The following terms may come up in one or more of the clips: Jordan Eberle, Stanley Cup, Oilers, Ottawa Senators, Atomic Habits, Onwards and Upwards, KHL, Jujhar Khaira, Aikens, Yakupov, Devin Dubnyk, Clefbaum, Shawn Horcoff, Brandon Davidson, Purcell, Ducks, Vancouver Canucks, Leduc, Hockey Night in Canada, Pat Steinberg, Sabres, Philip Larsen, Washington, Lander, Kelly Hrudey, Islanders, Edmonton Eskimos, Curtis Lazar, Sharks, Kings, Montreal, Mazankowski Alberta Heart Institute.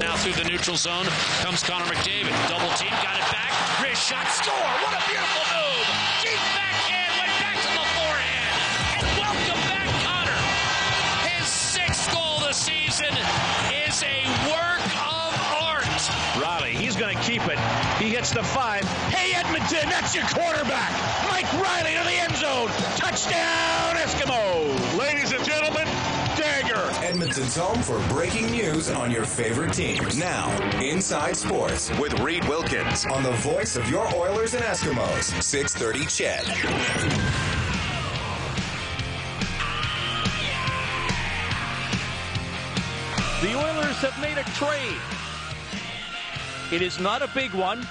now through the neutral zone. Comes Connor McDavid. Double team. Got it back. Wrist shot. Score. What a beautiful move. Deep backhand. Went back to the forehand. And welcome back, Connor. His sixth goal this season is a work of art. Riley, he's going to keep it. He hits the five. Hey, Edmonton, that's your quarterback. Mike Riley to the end zone. Touchdown, Eskimos. Ladies and gentlemen, dagger. Edmonton's home for breaking news on your favorite teams. Now, Inside Sports with Reed Wilkins on the voice of your Oilers and Eskimos. 6:30 Chet. The Oilers have made a trade. It is not a big one.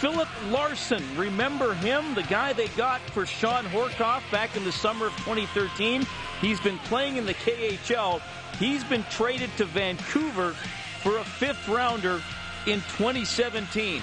Philip Larsen, remember him? The guy they got for Shawn Horcoff back in the summer of 2013. He's been playing in the KHL. He's been traded to Vancouver for a fifth rounder in 2017.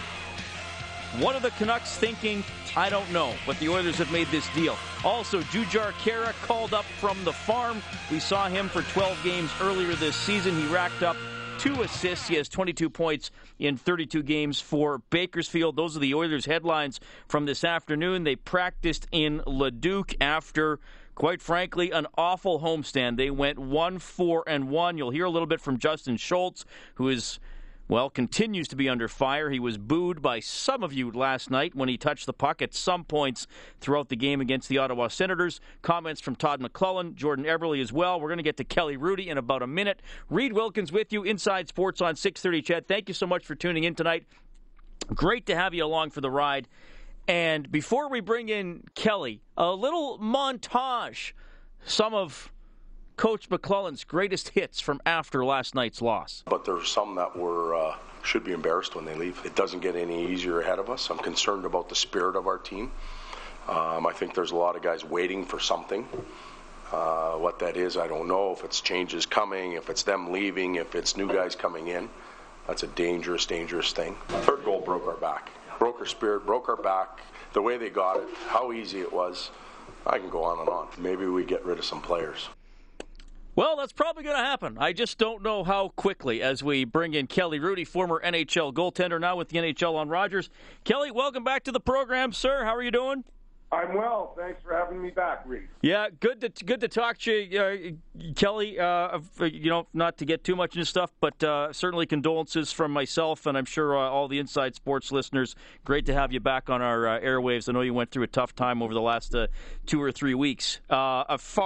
What are the Canucks thinking? I don't know, but the Oilers have made this deal. Also, Jujhar Khaira called up from the farm. We saw him for 12 games earlier this season. He racked up 2 assists. He has 22 points in 32 games for Bakersfield. Those are the Oilers' headlines from this afternoon. They practiced in Leduc after, quite frankly, an awful homestand. They went 1-4-1. You'll hear a little bit from Justin Schultz, who is... well, continues to be under fire. He was booed by some of you last night when he touched the puck at some points throughout the game against the Ottawa Senators. Comments from Todd McLellan, Jordan Eberle as well. We're going to get to Kelly Hrudey in about a minute. Reed Wilkins with you, Inside Sports on 6:30. Chad, thank you so much for tuning in tonight. Great to have you along for the ride. And before we bring in Kelly, a little montage, some of Coach McLellan's greatest hits from after last night's loss. But there are some that were should be embarrassed when they leave. It doesn't get any easier ahead of us. I'm concerned about the spirit of our team. I think there's a lot of guys waiting for something. What that is, I don't know. If it's changes coming, if it's them leaving, if it's new guys coming in, that's a dangerous, dangerous thing. Third goal broke our back. Broke our spirit, broke our back. The way they got it, how easy it was. I can go on and on. Maybe we get rid of some players. Well, that's probably going to happen. I just don't know how quickly, as we bring in Kelly Hrudey, former NHL goaltender, now with the NHL on Rogers. Kelly, welcome back to the program, sir. How are you doing? I'm well. Thanks for having me back, Reed. Yeah, good to talk to you, Kelly. You know, not to get too much into stuff, but certainly condolences from myself, and I'm sure all the Inside Sports listeners. Great to have you back on our airwaves. I know you went through a tough time over the last 2 or 3 weeks. Less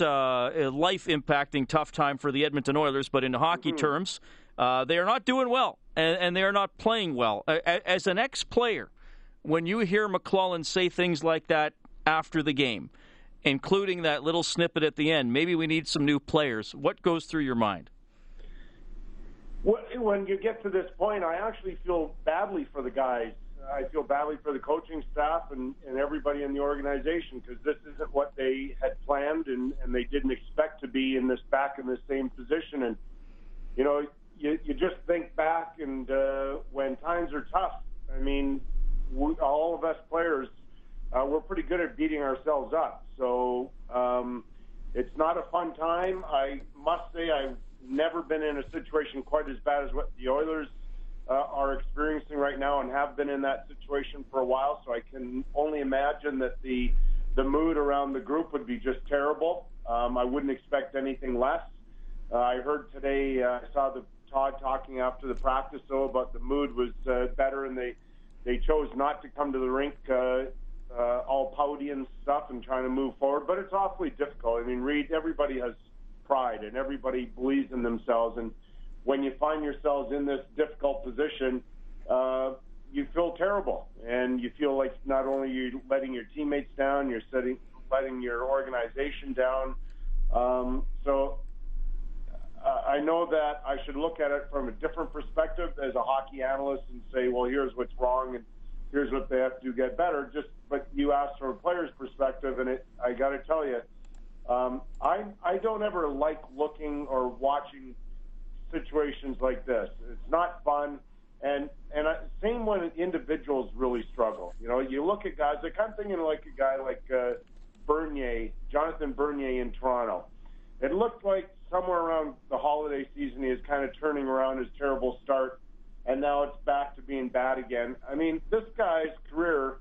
life-impacting tough time for the Edmonton Oilers, but in hockey terms, they are not doing well, and they are not playing well. As an ex-player, when you hear McLellan say things like that after the game, including that little snippet at the end, maybe we need some new players, what goes through your mind? When you get to this point, I actually feel badly for the guys. I feel badly for the coaching staff and everybody in the organization, because this isn't what they had planned and they didn't expect to be in this back in the same position. And, you know, you just think back and when times are tough, I mean, all of us players, we're pretty good at beating ourselves up. So it's not a fun time. I must say I've never been in a situation quite as bad as what the Oilers are experiencing right now and have been in that situation for a while, so I can only imagine that the mood around the group would be just terrible. I wouldn't expect anything less. I heard today, I saw Todd talking after the practice, though, about the mood was better, and they chose not to come to the rink all pouty and stuff and trying to move forward, but it's awfully difficult. I mean, Reed, everybody has pride, and everybody believes in themselves, and when you find yourselves in this difficult position, you feel terrible. And you feel like not only you're letting your teammates down, you're letting your organization down. I know that I should look at it from a different perspective as a hockey analyst and say, well, here's what's wrong and here's what they have to get better. But you asked from a player's perspective, and I got to tell you, I don't ever like looking or watching situations like this. It's not fun, and same when individuals really struggle. You know, you look at guys, like I'm thinking like a guy like Bernier, Jonathan Bernier in Toronto. It looked like somewhere around the holiday season, he is kind of turning around his terrible start, and now it's back to being bad again. I mean, this guy's career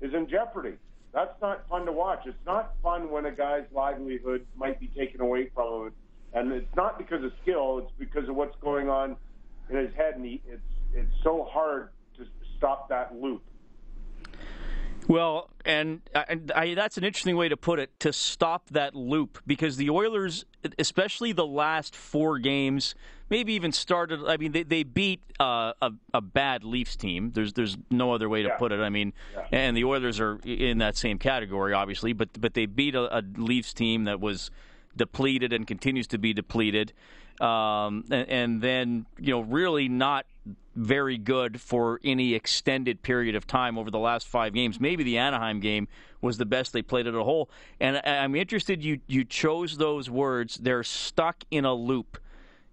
is in jeopardy. That's not fun to watch. It's not fun when a guy's livelihood might be taken away from him. And it's not because of skill. It's because of what's going on in his head. And it's so hard to stop that loop. Well, and that's an interesting way to put it, to stop that loop, because the Oilers, especially the last four games, maybe even started, I mean, they beat a bad Leafs team. There's no other way to put it. I mean, and the Oilers are in that same category, obviously, but they beat a Leafs team that was depleted and continues to be depleted. And then, you know, really not very good for any extended period of time over the last five games. Maybe the Anaheim game was the best they played at a whole. And I'm interested you chose those words. They're stuck in a loop,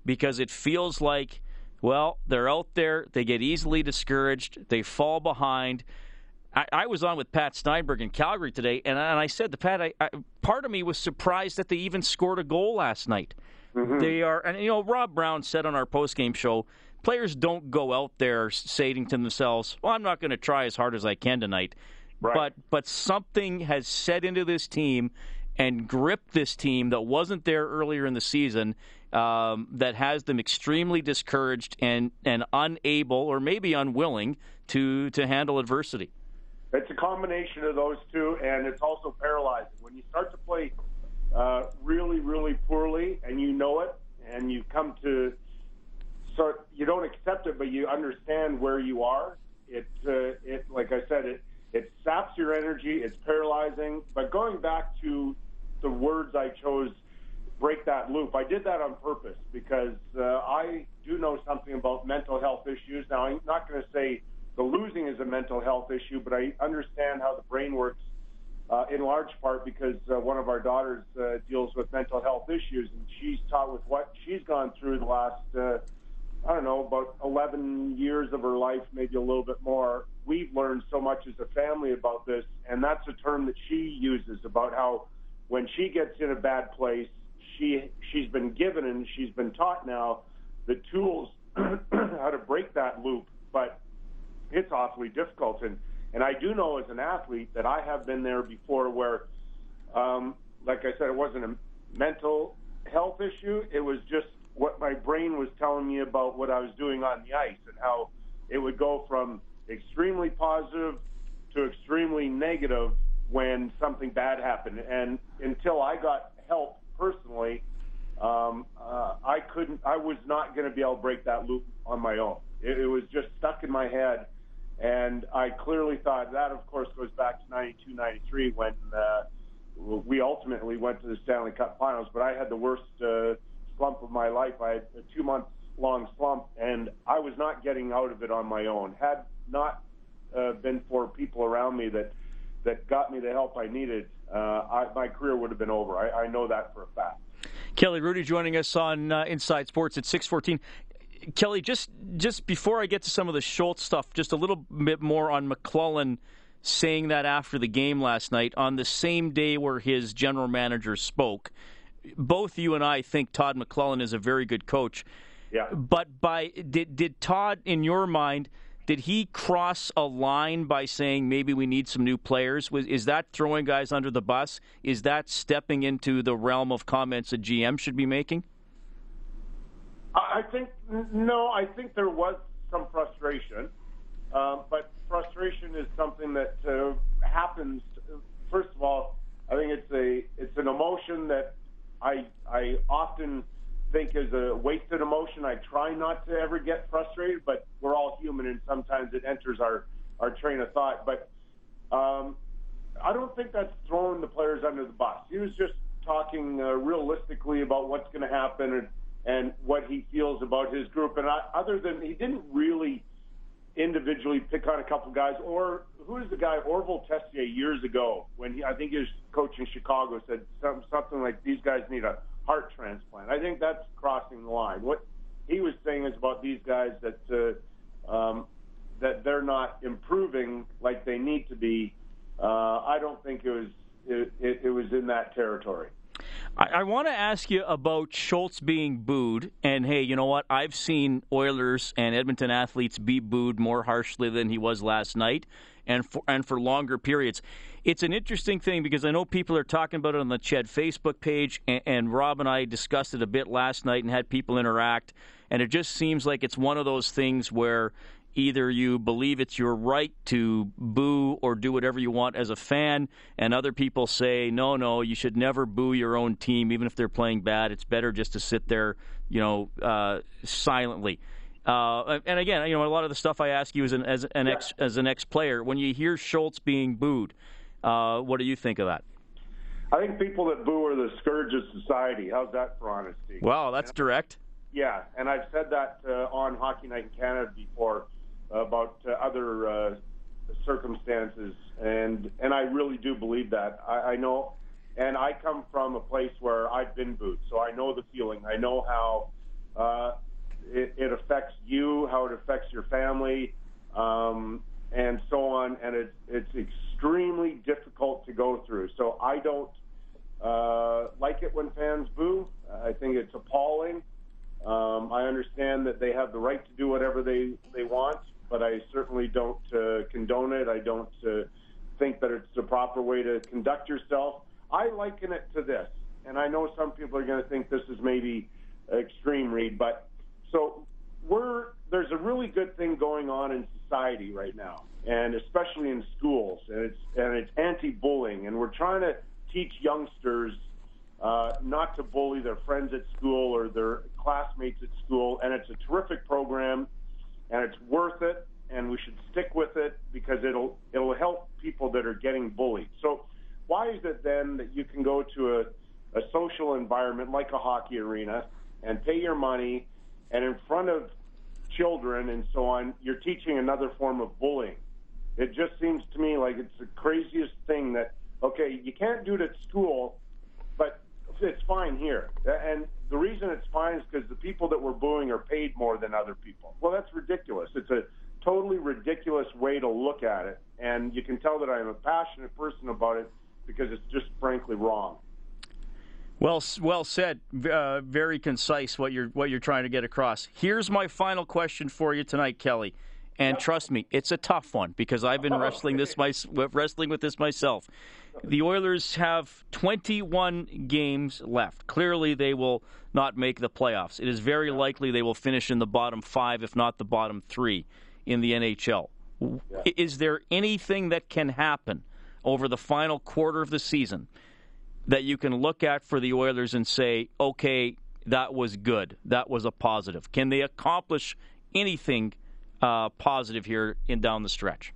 because it feels like, well, they're out there. They get easily discouraged. They fall behind. I was on with Pat Steinberg in Calgary today, and I said to Pat, I part of me was surprised that they even scored a goal last night. Mm-hmm. They are, and you know, Rob Brown said on our postgame show, players don't go out there saying to themselves, well, I'm not going to try as hard as I can tonight. Right. But something has set into this team and gripped this team that wasn't there earlier in the season, that has them extremely discouraged and unable, or maybe unwilling, to handle adversity. It's a combination of those two, and it's also paralyzing. When you start to play really, really poorly, and you know it, and you come to sort, you don't accept it, but you understand where you are. It like I said, it saps your energy. It's paralyzing. But going back to the words I chose, break that loop. I did that on purpose, because I do know something about mental health issues. Now, I'm not going to say the losing is a mental health issue, but I understand how the brain works. In large part because one of our daughters deals with mental health issues, and she's taught with what she's gone through the last, I don't know, about 11 years of her life, maybe a little bit more. We've learned so much as a family about this, and that's a term that she uses about how when she gets in a bad place, she's been given and she's been taught now the tools how to break that loop, but it's awfully difficult. And I do know as an athlete that I have been there before where, like I said, it wasn't a mental health issue. It was just what my brain was telling me about what I was doing on the ice, and how it would go from extremely positive to extremely negative when something bad happened. And until I got help personally, I was not going to be able to break that loop on my own. It was just stuck in my head. And I clearly thought that, of course, goes back to 92, 93 when we ultimately went to the Stanley Cup Finals. But I had the worst slump of my life. I had a 2-month-long slump, and I was not getting out of it on my own. Had not been for people around me that got me the help I needed, my career would have been over. I know that for a fact. Kelly Hrudey joining us on Inside Sports at 6:14. Kelly, just before I get to some of the Schultz stuff, just a little bit more on McLellan saying that after the game last night, on the same day where his general manager spoke. Both you and I think Todd McLellan is a very good coach. Yeah. But did Todd, in your mind, did he cross a line by saying maybe we need some new players? Is that throwing guys under the bus? Is that stepping into the realm of comments a GM should be making? I think there was some frustration, but frustration is something that happens. First of all, I think it's an emotion that I often think is a wasted emotion. I try not to ever get frustrated, but we're all human, and sometimes it enters our train of thought. But I don't think that's throwing the players under the bus. He was just talking realistically about what's going to happen and what he feels about his group. And other than, he didn't really individually pick on a couple guys, or who is the guy, Orville Tessier, years ago, when I think he was coaching Chicago, said something like, these guys need a heart transplant. I think that's crossing the line. What he was saying is about these guys that they're not improving like they need to be. I don't think it was in that territory. I want to ask you about Schultz being booed. And, hey, you know what? I've seen Oilers and Edmonton athletes be booed more harshly than he was last night and for longer periods. It's an interesting thing because I know people are talking about it on the Ched Facebook page, and Rob and I discussed it a bit last night and had people interact. And it just seems like it's one of those things where either you believe it's your right to boo or do whatever you want as a fan, and other people say, no, you should never boo your own team, even if they're playing bad. It's better just to sit there, silently. And again, a lot of the stuff I ask you as an ex-player, when you hear Schultz being booed, what do you think of that? I think people that boo are the scourge of society. How's that for honesty? Wow, that's direct. Yeah, and I've said that on Hockey Night in Canada before about other circumstances, and I really do believe that. I know, and I come from a place where I've been booed, so I know the feeling. I know how it affects you, how it affects your family, and so on, and it's extremely difficult to go through. So I don't like it when fans boo. I think it's appalling. I understand that they have the right to do whatever they want, but I certainly don't condone it. I don't think that it's the proper way to conduct yourself. I liken it to this, and I know some people are going to think this is maybe extreme, Reed, but so there's a really good thing going on in society right now, and especially in schools, and it's anti-bullying, and we're trying to teach youngsters not to bully their friends at school or their classmates at school, and it's a terrific program, and it's worth it, and we should stick with it because it'll help people that are getting bullied. So why is it then that you can go to a social environment like a hockey arena and pay your money, and in front of children and so on, you're teaching another form of bullying? It just seems to me like it's the craziest thing that, okay, you can't do it at school, but it's fine here. And the reason it's fine is because the people that we're booing are paid more than other people. Well, that's ridiculous. It's a totally ridiculous way to look at it. And you can tell that I am a passionate person about it because it's just frankly wrong. Well said. Very concise what you're trying to get across. Here's my final question for you tonight, Kelly. And trust me, it's a tough one because I've been wrestling with this myself. The Oilers have 21 games left. Clearly, they will not make the playoffs. It is very likely they will finish in the bottom 5, if not the bottom 3, in the NHL. Yeah. Is there anything that can happen over the final quarter of the season that you can look at for the Oilers and say, okay, that was good, that was a positive? Can they accomplish anything positive here in down the stretch?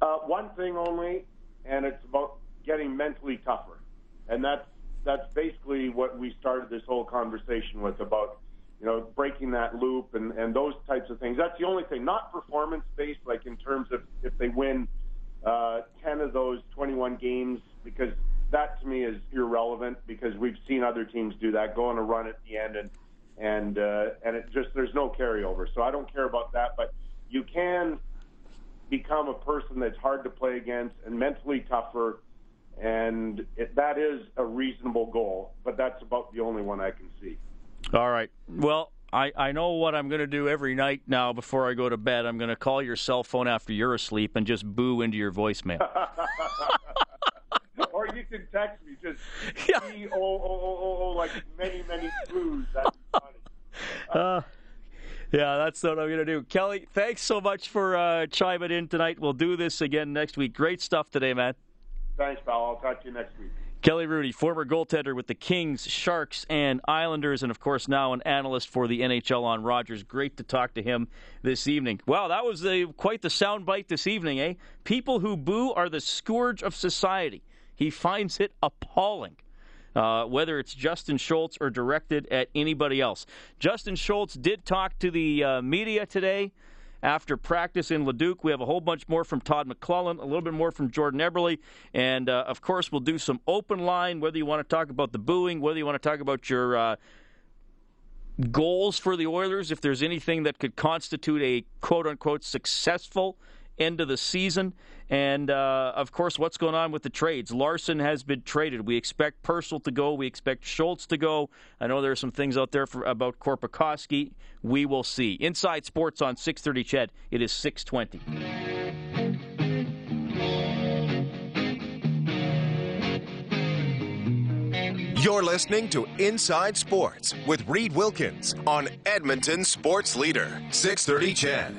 One thing only, and it's about getting mentally tougher, and that's basically what we started this whole conversation with, about breaking that loop and those types of things. That's the only thing, not performance based, like in terms of if they win 10 of those 21 games, because that to me is irrelevant, because we've seen other teams do that, go on a run at the end and it just, there's no carryover. So I don't care about that, but you can become a person that's hard to play against and mentally tougher, and that is a reasonable goal, but that's about the only one I can see. All right. Well, I know what I'm going to do every night now before I go to bed. I'm going to call your cell phone after you're asleep and just boo into your voicemail. Or you can text me, just B-O-O-O-O, like many, many boos. That's funny. Yeah, that's what I'm going to do. Kelly, thanks so much for chiming in tonight. We'll do this again next week. Great stuff today, man. Thanks, pal. I'll talk to you next week. Kelly Hrudey, former goaltender with the Kings, Sharks, and Islanders, and, of course, now an analyst for the NHL on Rogers. Great to talk to him this evening. Wow, that was quite the soundbite this evening, eh? People who boo are the scourge of society. He finds it appalling. Whether it's Justin Schultz or directed at anybody else. Justin Schultz did talk to the media today after practice in Leduc. We have a whole bunch more from Todd McLellan, a little bit more from Jordan Eberle, and, of course, we'll do some open line, whether you want to talk about the booing, whether you want to talk about your goals for the Oilers, if there's anything that could constitute a quote-unquote successful end of the season. And, of course, what's going on with the trades? Larsen has been traded. We expect Purcell to go. We expect Schultz to go. I know there are some things out there about Korpikoski. We will see. Inside Sports on 630 CHED. It is 6:20. You're listening to Inside Sports with Reed Wilkins on Edmonton Sports Leader, 630 CHED.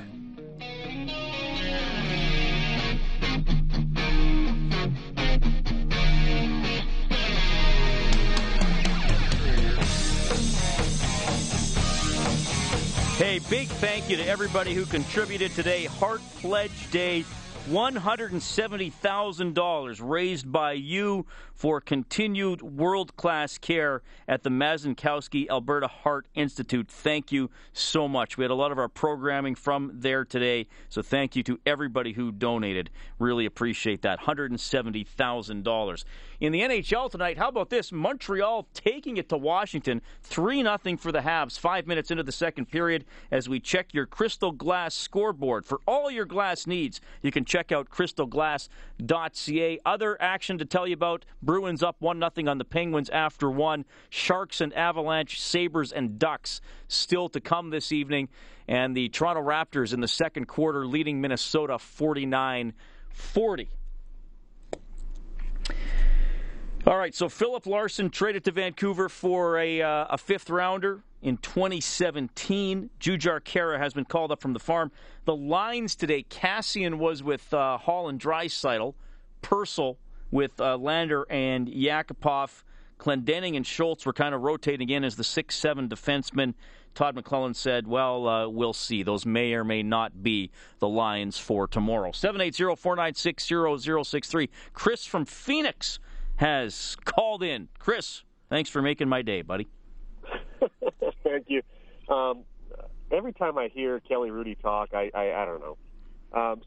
Hey, big thank you to everybody who contributed today. Heart Pledge Day. $170,000 raised by you for continued world-class care at the Mazankowski Alberta Heart Institute. Thank you so much. We had a lot of our programming from there today, so thank you to everybody who donated. Really appreciate that. $170,000. In the NHL tonight, how about this? Montreal taking it to Washington. 3-0 for the Habs. 5 minutes into the second period as we check your Crystal Glass scoreboard. For all your glass needs, you can check out crystalglass.ca. Other action to tell you about. Bruins up 1-0 on the Penguins after 1. Sharks and Avalanche, Sabres and Ducks still to come this evening. And the Toronto Raptors in the second quarter leading Minnesota 49-40. All right, so Philip Larsen traded to Vancouver for a fifth-rounder in 2017. Jujhar Khaira has been called up from the farm. The lines today, Cassian was with Hall and Draisaitl, Purcell with Lander and Yakupov. Clendenning and Schultz were kind of rotating in as the 6-7 defenseman. Todd McLellan said, well, we'll see. Those may or may not be the lines for tomorrow. 780-496-0063. Chris from Phoenix has called in. Chris, thanks for making my day, buddy. Thank you. Every time I hear Kelly Hrudey talk, I don't know.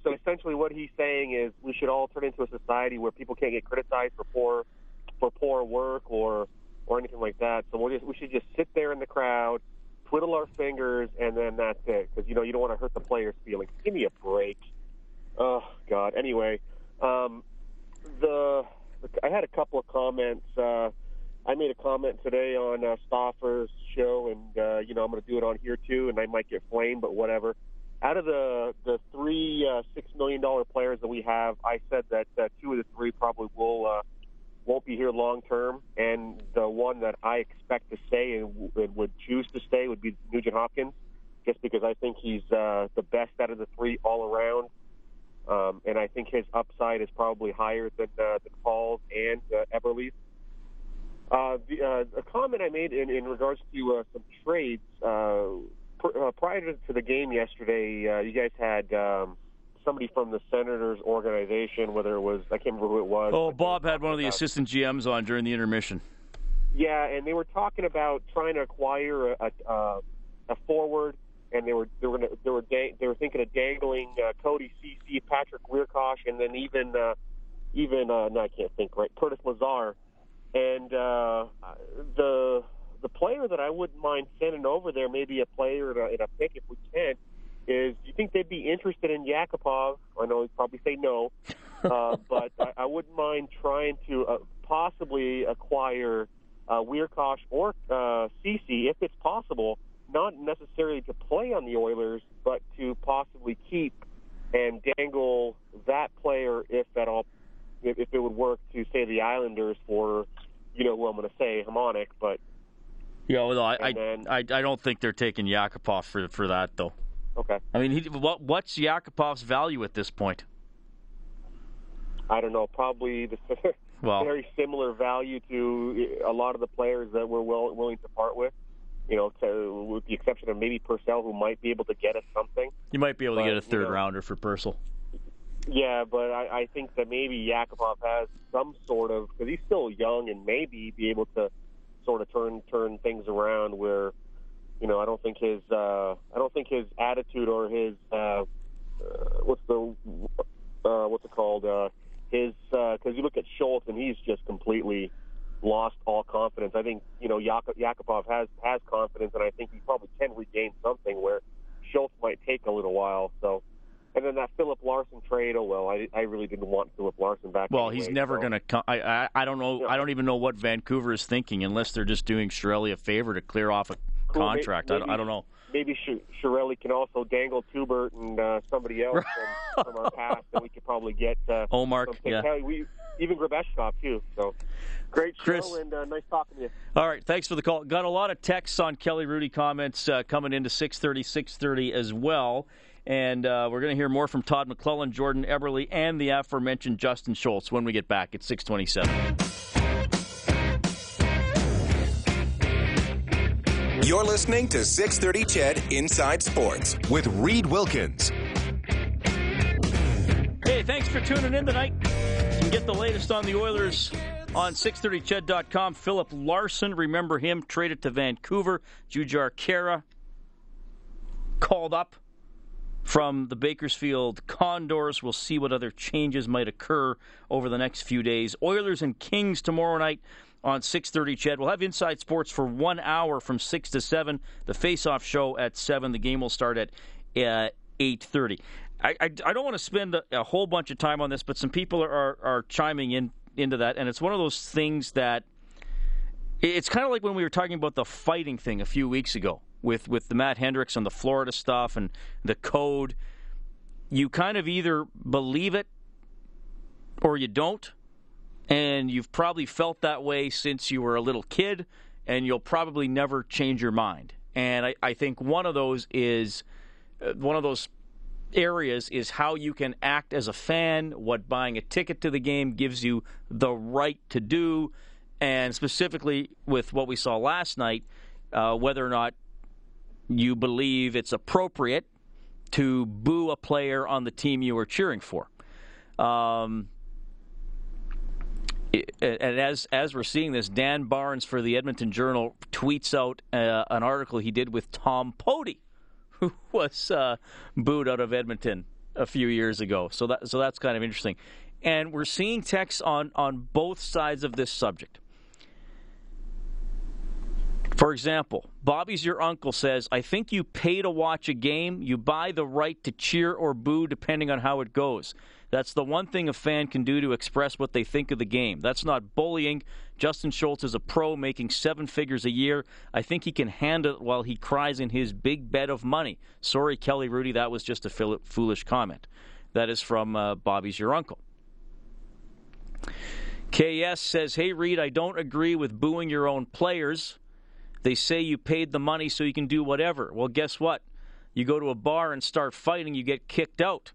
So essentially what he's saying is we should all turn into a society where people can't get criticized for poor work or anything like that. So we should just sit there in the crowd, twiddle our fingers, and then that's it. Because, you know, you don't want to hurt the players' feelings. Give me a break. Oh, God. Anyway, I had a couple of comments. I made a comment today on Stauffer's show, and, you know, I'm going to do it on here too, and I might get flamed, but whatever. Out of the three $6 million players that we have, I said that two of the three probably won't be here long term, and the one that I expect to stay and would choose to stay would be Nugent Hopkins, just because I think he's the best out of the three all around. And I think his upside is probably higher than Paul's and Eberle's. A comment I made in regards to some trades, prior to the game yesterday, you guys had somebody from the Senators organization, whether it was, I can't remember who it was. Oh, Bob had one of the assistant GMs on during the intermission. Yeah, and they were talking about trying to acquire a forward. And they were thinking of dangling Cody Ceci, Patrick Weirkosh, and then I can't think right, Curtis Lazar. And the player that I wouldn't mind sending over there, maybe a player and a pick if we can, is, do you think they'd be interested in Yakupov? I know he'd probably say no, but I wouldn't mind trying to possibly acquire Weirkosh or Ceci if it's possible. Not necessarily to play on the Oilers, but to possibly keep and dangle that player, if at all, if it would work, to say the Islanders for, you know, who I'm going to say, Harmonic. But yeah, well, I don't think they're taking Yakupov for that though. Okay. I mean, what's Yakupov's value at this point? I don't know. Probably the very similar value to a lot of the players that we're willing to part with. You know, with the exception of maybe Purcell, who might be able to get us something. You might be able to get a third-rounder for Purcell. Yeah, but I think that maybe Yakupov has some sort of, because he's still young and maybe be able to sort of turn things around. Where, you know, I don't think his attitude or his because you look at Schultz and he's just completely lost all confidence. I think, you know, Yakupov has confidence, and I think he probably can regain something where Schultz might take a little while. So And then that Philip Larsen trade, oh, well, I really didn't want Philip Larsen back. Well, he's never going to come. I don't know. Yeah. I don't even know what Vancouver is thinking unless they're just doing Chiarelli a favor to clear off a contract. Maybe, I don't know. Maybe Chiarelli can also dangle Tubert and somebody else from our past that we could probably get. Omar, yeah. We, even Grabeshkov, too. So great show, Chris, and nice talking to you. All right, thanks for the call. Got a lot of texts on Kelly Hrudey comments coming into 6:30 as well. And we're going to hear more from Todd McLellan, Jordan Eberle, and the aforementioned Justin Schultz when we get back at 6:27. You're listening to 6:30 CHED Inside Sports with Reed Wilkins. Hey, thanks for tuning in tonight. You can get the latest on the Oilers on 630ched.com. Philip Larsen, remember him, traded to Vancouver. Jujhar Khaira called up from the Bakersfield Condors. We'll see what other changes might occur over the next few days. Oilers and Kings tomorrow night on 6:30 CHED. We'll have Inside Sports for 1 hour from 6 to 7. The face-off show at 7. The game will start at 8:30. I don't want to spend a whole bunch of time on this, but some people are chiming into that, and it's one of those things that it's kind of like when we were talking about the fighting thing a few weeks ago. With the Matt Hendricks and the Florida stuff and the code, you kind of either believe it or you don't, and you've probably felt that way since you were a little kid, and you'll probably never change your mind. And I think one of those areas is how you can act as a fan, what buying a ticket to the game gives you the right to do, and specifically with what we saw last night, whether or not you believe it's appropriate to boo a player on the team you are cheering for. And as we're seeing this, Dan Barnes for the Edmonton Journal tweets out an article he did with Tom Pody, who was booed out of Edmonton a few years ago. So that's kind of interesting. And we're seeing texts on both sides of this subject. For example, Bobby's your uncle says, I think you pay to watch a game. You buy the right to cheer or boo depending on how it goes. That's the one thing a fan can do to express what they think of the game. That's not bullying. Justin Schultz is a pro making $7 figures a year. I think he can handle it while he cries in his big bed of money. Sorry, Kelly Hrudey, that was just a foolish comment. That is from Bobby's your uncle. KS says, hey, Reed, I don't agree with booing your own players. They say you paid the money so you can do whatever. Well, guess what? You go to a bar and start fighting, you get kicked out.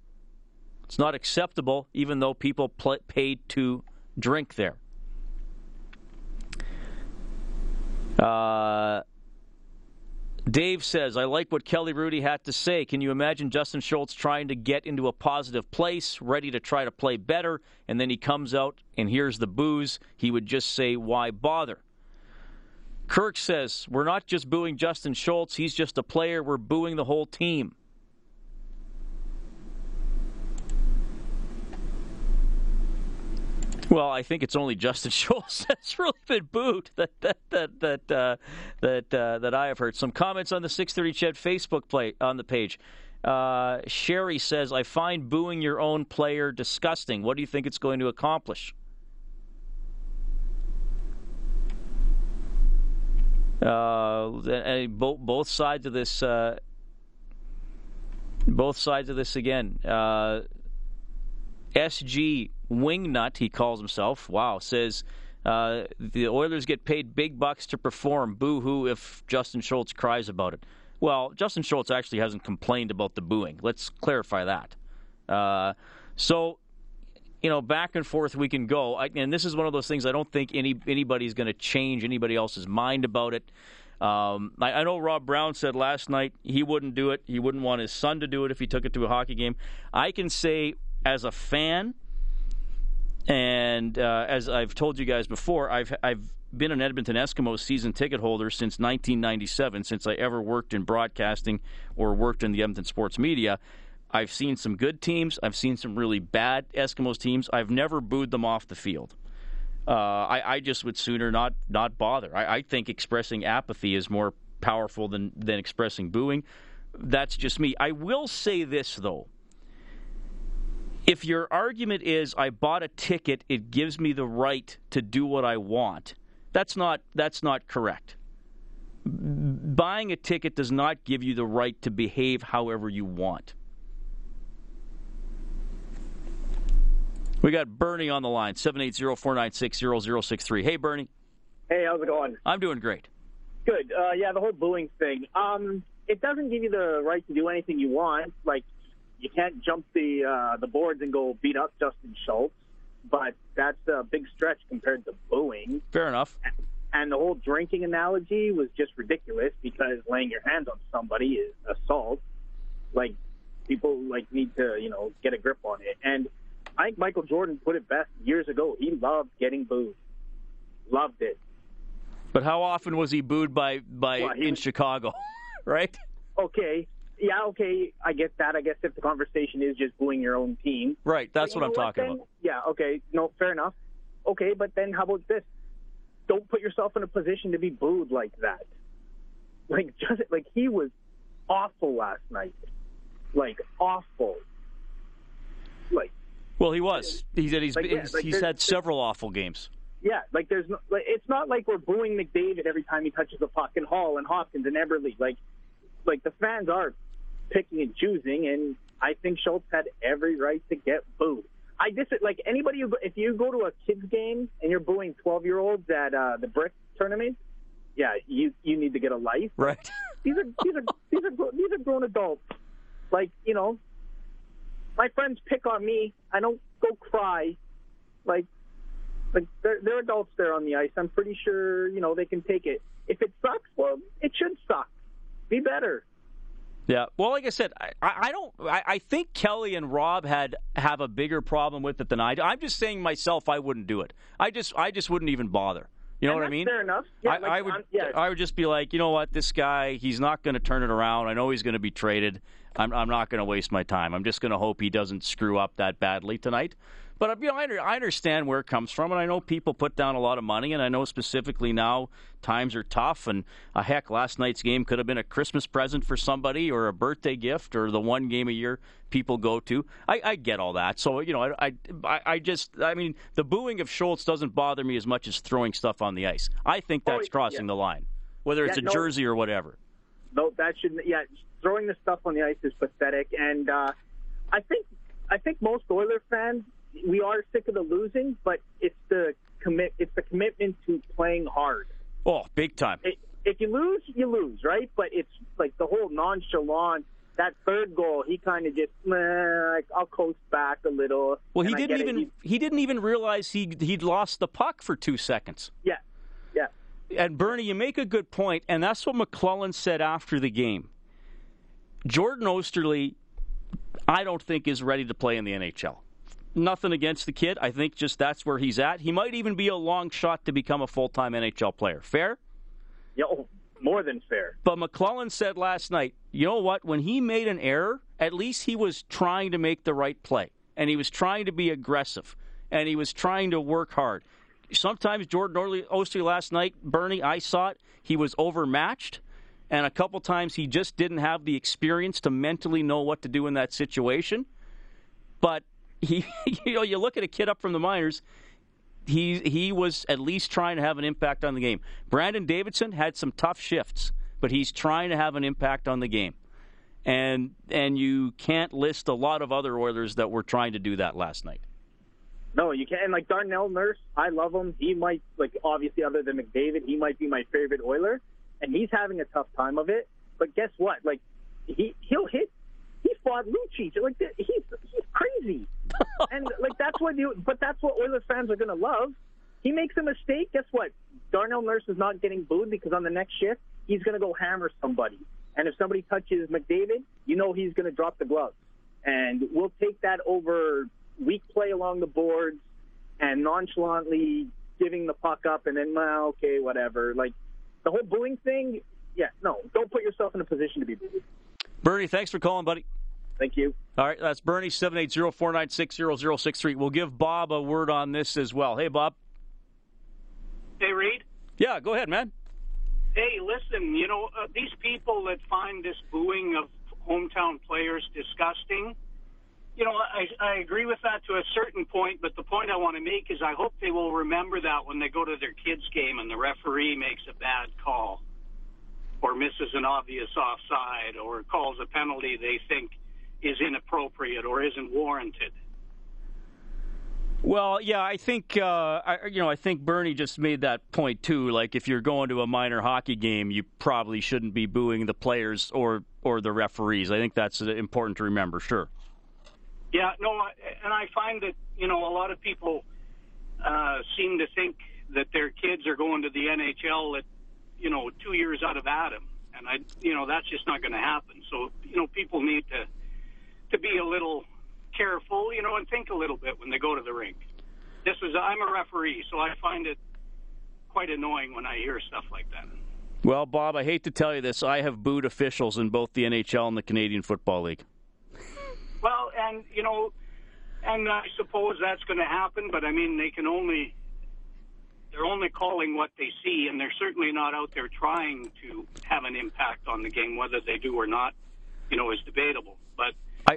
It's not acceptable, even though people paid to drink there. Dave says, I like what Kelly Hrudey had to say. Can you imagine Justin Schultz trying to get into a positive place, ready to try to play better, and then he comes out and hears the boos? He would just say, why bother? Kirk says, we're not just booing Justin Schultz. He's just a player. We're booing the whole team. Well, I think it's only Justin Schultz that's really been booed that I have heard. Some comments on the 6:30 CHED Facebook play on the page. Sherry says, I find booing your own player disgusting. What do you think it's going to accomplish? Both sides of this again. SG Wingnut, he calls himself. Wow, says the Oilers get paid big bucks to perform. Boo-hoo if Justin Schultz cries about it. Well, Justin Schultz actually hasn't complained about the booing. Let's clarify that. So, you know, back and forth we can go. And this is one of those things I don't think anybody's going to change anybody else's mind about it. I know Rob Brown said last night he wouldn't do it. He wouldn't want his son to do it if he took it to a hockey game. I can say as a fan, and as I've told you guys before, I've been an Edmonton Eskimos season ticket holder since 1997, since I ever worked in broadcasting or worked in the Edmonton sports media. I've seen some good teams. I've seen some really bad Eskimos teams. I've never booed them off the field. I just would sooner not bother. I think expressing apathy is more powerful than expressing booing. That's just me. I will say this, though. if your argument is I bought a ticket, it gives me the right to do what I want, that's not correct. Buying a ticket does not give you the right to behave however you want. We got Bernie on the line, 780-496-0063. Hey, Bernie. Hey, how's it going? I'm doing great. Good. Yeah, the whole booing thing. It doesn't give you the right to do anything you want. Like, you can't jump the boards and go beat up Justin Schultz, but that's a big stretch compared to booing. Fair enough. And the whole drinking analogy was just ridiculous, because laying your hands on somebody is assault. Like, people need to, get a grip on it. And I think Michael Jordan put it best years ago. He loved getting booed. Loved it. But how often was he booed in Chicago, right? Okay. Yeah, okay, I get that. I guess if the conversation is just booing your own team. Right, that's what I'm talking about. Yeah, okay, no, fair enough. Okay, but then how about this? Don't put yourself in a position to be booed like that. He was awful last night. Awful. Well, he was. He said he's had several awful games. Yeah, it's not like we're booing McDavid every time he touches the puck, and Hall and Hopkins and Eberle. The fans are picking and choosing, and I think Schultz had every right to get booed. I just anybody who, if you go to a kids game and you're booing 12-year-olds at the Brick tournament, yeah, you need to get a life. Right. These are grown adults. My friends pick on me. I don't go cry. They're adults there on the ice. I'm pretty sure, they can take it. If it sucks, well, it should suck. Be better. Yeah. Well, like I said, I think Kelly and Rob have a bigger problem with it than I do. I'm just saying myself, I wouldn't do it. I just wouldn't even bother. You know what I mean? Fair enough. Yeah, I would just be like, you know what, this guy, he's not going to turn it around. I know he's going to be traded. I'm not going to waste my time. I'm just going to hope he doesn't screw up that badly tonight. But I understand where it comes from, and I know people put down a lot of money, and I know specifically now times are tough, and heck, last night's game could have been a Christmas present for somebody or a birthday gift or the one game a year people go to. I get all that. So, the booing of Schultz doesn't bother me as much as throwing stuff on the ice. I think that's crossing the line, whether it's a jersey or whatever. No, that shouldn't. Yeah, throwing the stuff on the ice is pathetic, and I think most Oilers fans, we are sick of the losing, but it's the commitment to playing hard. Oh, big time. If you lose, right? But it's the whole nonchalant, that third goal, he kind of just, I'll coast back a little. Well, he didn't even realize he'd lost the puck for 2 seconds. Yeah, yeah. And Bernie, you make a good point, and that's what McLellan said after the game. Jordan Oesterle, I don't think, is ready to play in the NHL. Nothing against the kid. I think just that's where he's at. He might even be a long shot to become a full-time NHL player. Fair? Yeah, more than fair. But McLellan said last night, you know what? When he made an error, at least he was trying to make the right play. And he was trying to be aggressive. And he was trying to work hard. Sometimes Jordan Oesterle last night, Bernie, I saw it, he was overmatched. And a couple times he just didn't have the experience to mentally know what to do in that situation. But you look at a kid up from the minors, he was at least trying to have an impact on the game. Brandon Davidson had some tough shifts, but he's trying to have an impact on the game. And you can't list a lot of other Oilers that were trying to do that last night. No, you can't. Like Darnell Nurse, I love him. He might, obviously other than McDavid, he might be my favorite Oiler, and he's having a tough time of it. But guess what? He'll hit. He fought Lucic. He's crazy, and that's what Oilers fans are going to love. He makes a mistake. Guess what? Darnell Nurse is not getting booed, because on the next shift he's going to go hammer somebody, and if somebody touches McDavid, he's going to drop the gloves, and we'll take that over weak play along the boards and nonchalantly giving the puck up and then okay, whatever. The whole booing thing. Yeah, no, don't put yourself in a position to be booed. Bernie, thanks for calling, buddy. Thank you. All right, that's Bernie, 780-496-0063. We'll give Bob a word on this as well. Hey, Bob. Hey, Reed. Yeah, go ahead, man. Hey, listen, these people that find this booing of hometown players disgusting, You know, I agree with that to a certain point, but the point I want to make is I hope they will remember that when they go to their kids' game and the referee makes a bad call or misses an obvious offside or calls a penalty they think is inappropriate or isn't warranted. Well, yeah, I think I think Bernie just made that point too. Like, if you're going to a minor hockey game, you probably shouldn't be booing the players or the referees. I think that's important to remember. Sure. Yeah, no, and I find that, you know, a lot of people seem to think that their kids are going to the NHL at, you know, 2 years out of Adam, and I, you know, that's just not going to happen. So, you know, people need to be a little careful, you know, and think a little bit when they go to the rink. I'm a referee, so I find it quite annoying when I hear stuff like that. Well, Bob, I hate to tell you this. I have booed officials in both the NHL and the Canadian Football League. Well, and, you know, and I suppose that's going to happen, but, I mean, they're only calling what they see, and they're certainly not out there trying to have an impact on the game. Whether they do or not, you know, is debatable. But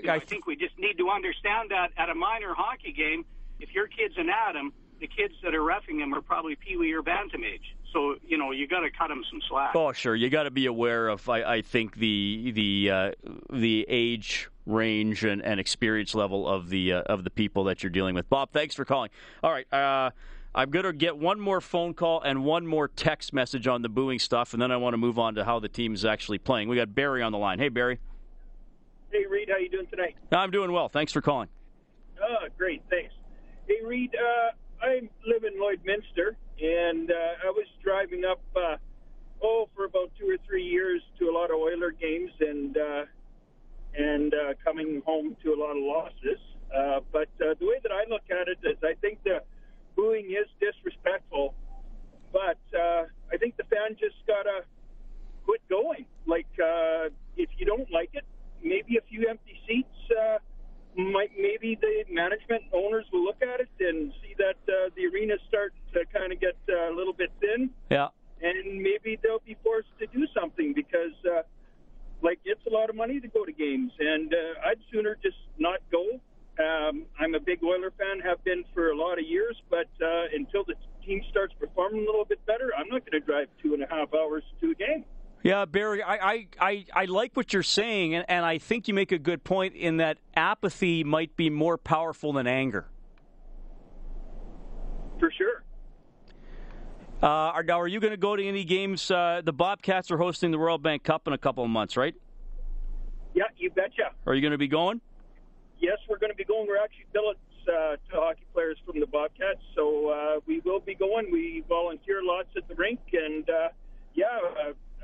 I think we just need to understand that at a minor hockey game, if your kid's an Adam, the kids that are reffing him are probably peewee or bantam age. So, you know, you got to cut them some slack. Oh, sure. You got to be aware of, I think, the age range and experience level of the people that you're dealing with. Bob, thanks for calling. All right, I'm going to get one more phone call and one more text message on the booing stuff, and then I want to move on to how the team is actually playing. We got Barry on the line. Hey, Barry. Hey, Reed. How you doing today? I'm doing well. Thanks for calling. Oh, great. Thanks. Hey, Reed, I live in Lloydminster, and I was driving up, for about 2 or 3 years to a lot of Oiler games and coming home to a lot of losses. But the way that I look at it is I think the booing is disrespectful, but I think the fan just got to quit going. Like, if you don't like it, maybe a few empty seats, maybe the management owners will look at it and see that the arenas start to kind of get a little bit thin. Yeah. And maybe they'll be forced to do something because, it's a lot of money to go to games, and I'd sooner just not go. I'm a big Oiler fan, have been for a lot of years, but until the team starts performing a little bit better, I'm not going to drive 2.5 hours to a game. Yeah, Barry, I like what you're saying, and I think you make a good point in that apathy might be more powerful than anger. For sure. Now, are you going to go to any games? The Bobcats are hosting the Royal Bank Cup in a couple of months, right? Yeah, you betcha. Are you going to be going? Yes, we're going to be going. We're actually billets to hockey players from the Bobcats, so we will be going. We volunteer lots at the rink, and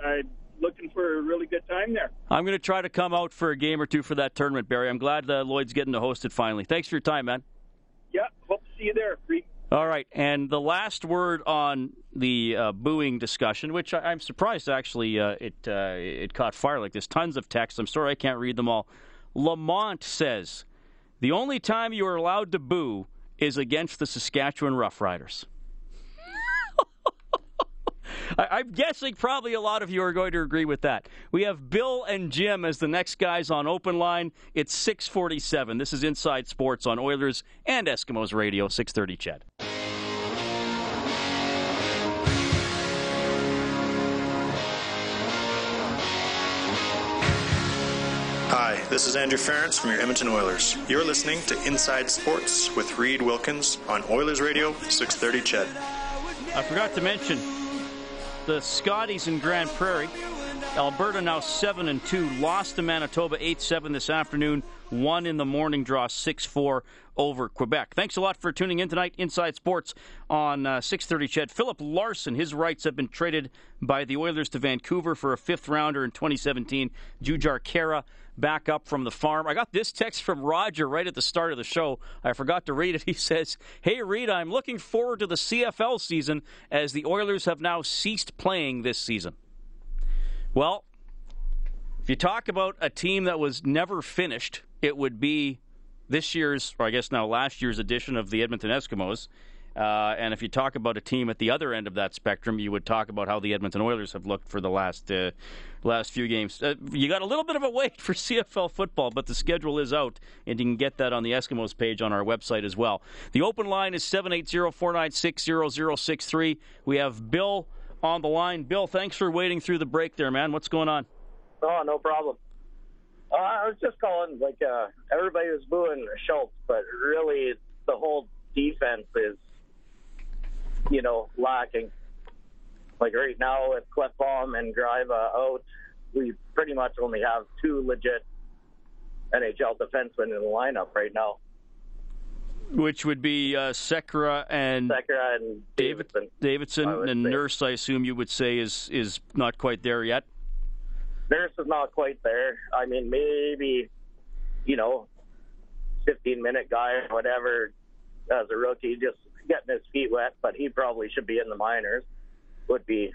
I'm looking for a really good time there. I'm going to try to come out for a game or two for that tournament, Barry. I'm glad that Lloyd's getting to host it finally. Thanks for your time, man. Yeah, hope to see you there. All right, and the last word on the booing discussion, which I'm surprised actually it caught fire like this. Tons of texts. I'm sorry I can't read them all. Lamont says, the only time you are allowed to boo is against the Saskatchewan Roughriders. I'm guessing probably a lot of you are going to agree with that. We have Bill and Jim as the next guys on Open Line. It's 6:47. This is Inside Sports on Oilers and Eskimos Radio, 6:30 Chet. Hi, this is Andrew Ferentz from your Edmonton Oilers. You're listening to Inside Sports with Reed Wilkins on Oilers Radio, 6:30 Chet. I forgot to mention the Scotties in Grand Prairie. Alberta now 7-2, lost to Manitoba 8-7 this afternoon, won in the morning draw 6-4 over Quebec. Thanks a lot for tuning in tonight, Inside Sports on 6:30 Chet. Philip Larsen, his rights have been traded by the Oilers to Vancouver for a fifth-rounder in 2017. Jujhar Khaira back up from the farm. I got this text from Roger right at the start of the show. I forgot to read it. He says, hey, Reed, I'm looking forward to the CFL season as the Oilers have now ceased playing this season. Well, if you talk about a team that was never finished, it would be this year's, or I guess now last year's edition of the Edmonton Eskimos. And if you talk about a team at the other end of that spectrum, you would talk about how the Edmonton Oilers have looked for the last few games. You got a little bit of a wait for CFL football, but the schedule is out, and you can get that on the Eskimos page on our website as well. The open line is 780-496-0063. We have Bill on the line. Bill, thanks for waiting through the break there, man. What's going on? Oh, no problem. I was just calling, everybody was booing Schultz, but really the whole defense is, lacking. Right now with Clefbaum and Driva out, we pretty much only have two legit NHL defensemen in the lineup right now. Which would be Sekera and Davidson and Nurse, I assume you would say, is not quite there yet? Nurse is not quite there. I mean, maybe, 15-minute guy or whatever as a rookie, just getting his feet wet, but he probably should be in the minors. Would be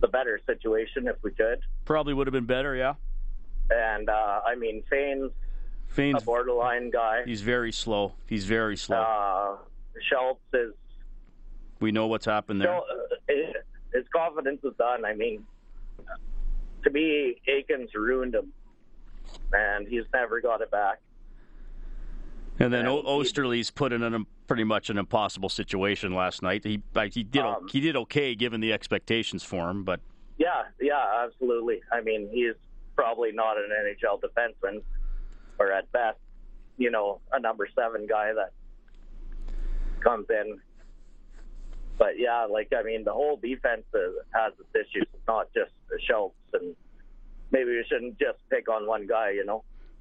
the better situation if we could. Probably would have been better, yeah. And, Fane's a borderline guy. He's very slow. Schultz is... We know what's happened there. His confidence is done. To me, Aikens ruined him, and he's never got it back. And then Oesterle's put in pretty much an impossible situation last night. He did okay given the expectations for him, but yeah, absolutely. He's probably not an NHL defenseman, or at best, a number 7 guy that comes in. But yeah, the whole defense has its issues. It's not just the Schultz, and maybe we shouldn't just pick on one guy,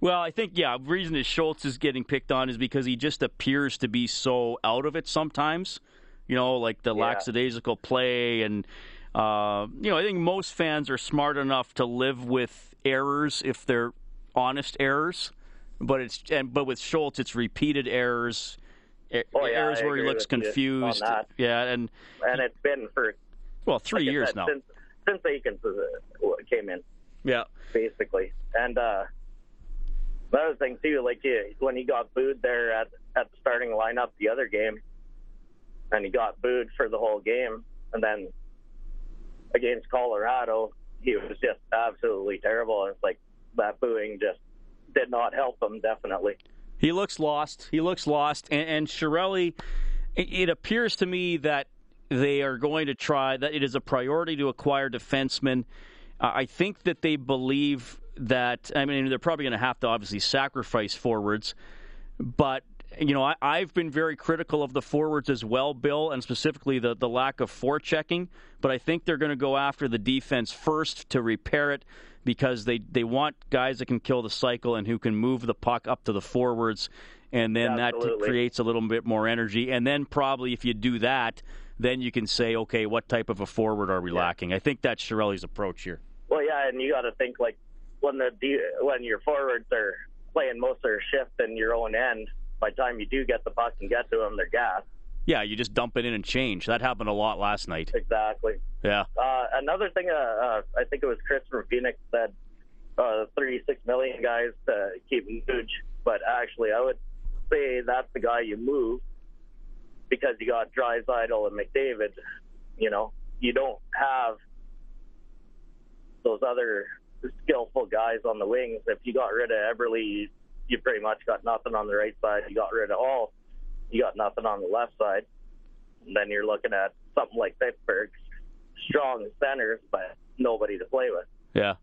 Well, I think, the reason that Schultz is getting picked on is because he just appears to be so out of it sometimes, lackadaisical play. And, I think most fans are smart enough to live with errors if they're honest errors. But with Schultz, it's repeated errors, errors where he looks confused. Yeah, and it's been for, 3 years now. Since Aikens came in. Yeah. Basically. And, another thing, too, when he got booed there at the starting lineup the other game, and he got booed for the whole game, and then against Colorado, he was just absolutely terrible. It's that booing just did not help him, definitely. He looks lost. And Chiarelli, it appears to me that they are going to try, that it is a priority to acquire defensemen. I think that they believe... they're probably going to have to obviously sacrifice forwards, but I've been very critical of the forwards as well, Bill, and specifically the lack of forechecking. But I think they're going to go after the defense first to repair it, because they want guys that can kill the cycle and who can move the puck up to the forwards, and then that creates a little bit more energy. And then probably if you do that, then you can say, okay, what type of a forward are we lacking? I think that's Chiarelli's approach here. Well, yeah, and you got to think when your forwards are playing most of their shift in your own end, by the time you do get the puck and get to them, they're gassed. Yeah, you just dump it in and change. That happened a lot last night. Exactly. Yeah. Another thing, I think it was Chris from Phoenix said, 36 million guys to keep Nuge, but actually I would say that's the guy you move, because you got Draisaitl and McDavid. You don't have those other skillful guys on the wings. If you got rid of Eberle, you pretty much got nothing on the right side. You got rid of Hall, you got nothing on the left side. And then you're looking at something like Pittsburgh, strong centers, but nobody to play with. Yeah.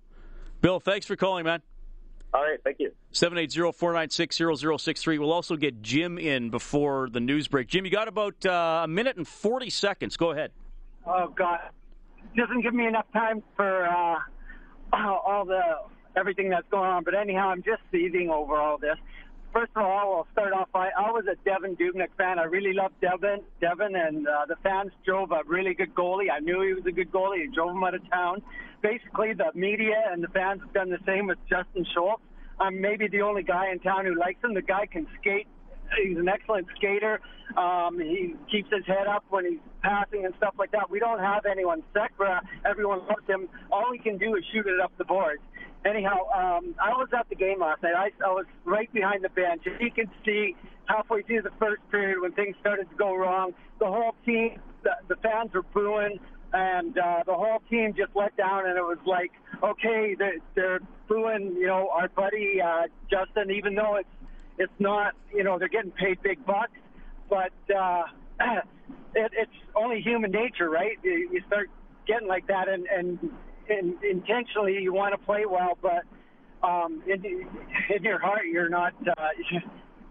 Bill, thanks for calling, man. All right, thank you. 780-496-0063. We'll also get Jim in before the news break. Jim, you got about a minute and 40 seconds. Go ahead. Oh, God. Doesn't give me enough time for... everything that's going on. But anyhow, I'm just seething over all this. First of all, I will start off by, I was a Devin Dubnyk fan. I really loved Devin, and the fans drove a really good goalie. I knew he was a good goalie. He drove him out of town. Basically, the media and the fans have done the same with Justin Schultz. I'm maybe the only guy in town who likes him. The guy can skate. He's an excellent skater. He keeps his head up when he's passing and stuff like that. We don't have anyone. Sekera, everyone loves him. All he can do is shoot it up the boards. Anyhow, I was at the game last night. I was right behind the bench. As you can see, halfway through the first period when things started to go wrong, the whole team, the fans were booing, and the whole team just let down, and it was like, okay, they're booing, you know, our buddy Justin, even though it's not, you know, they're getting paid big bucks, but it's only human nature, right? You start getting like that, and intentionally you want to play well, but in your heart you're not.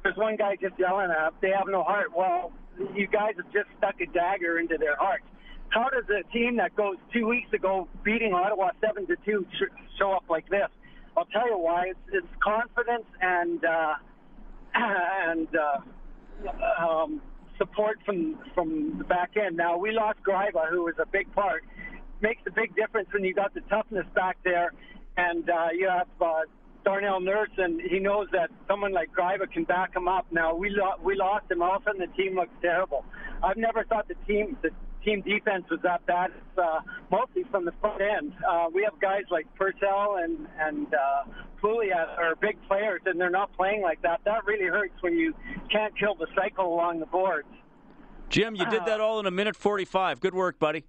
There's one guy just yelling out, they have no heart. Well, you guys have just stuck a dagger into their hearts. How does a team that goes 2 weeks ago beating Ottawa 7-2 show up like this? I'll tell you why. It's confidence and support from the back end. Now, we lost Greiva, who was a big part. Makes a big difference when you got the toughness back there, and you have Darnell Nurse, and he knows that someone like Greiva can back him up. Now we lost him. All of a sudden the team looks terrible. I've never thought the team defense was that bad. It's mostly from the front end. We have guys like Purcell and Puglia are big players, and they're not playing like that. That really hurts when you can't kill the cycle along the boards. Jim, you did that all in a minute 45. Good work, buddy.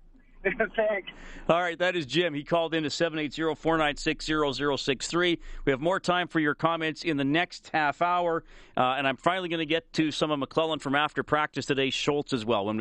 Thanks. All right, that is Jim. He called in to 780-496-0063. We have more time for your comments in the next half hour, and I'm finally going to get to some of McLellan from after practice today, Schultz as well. When we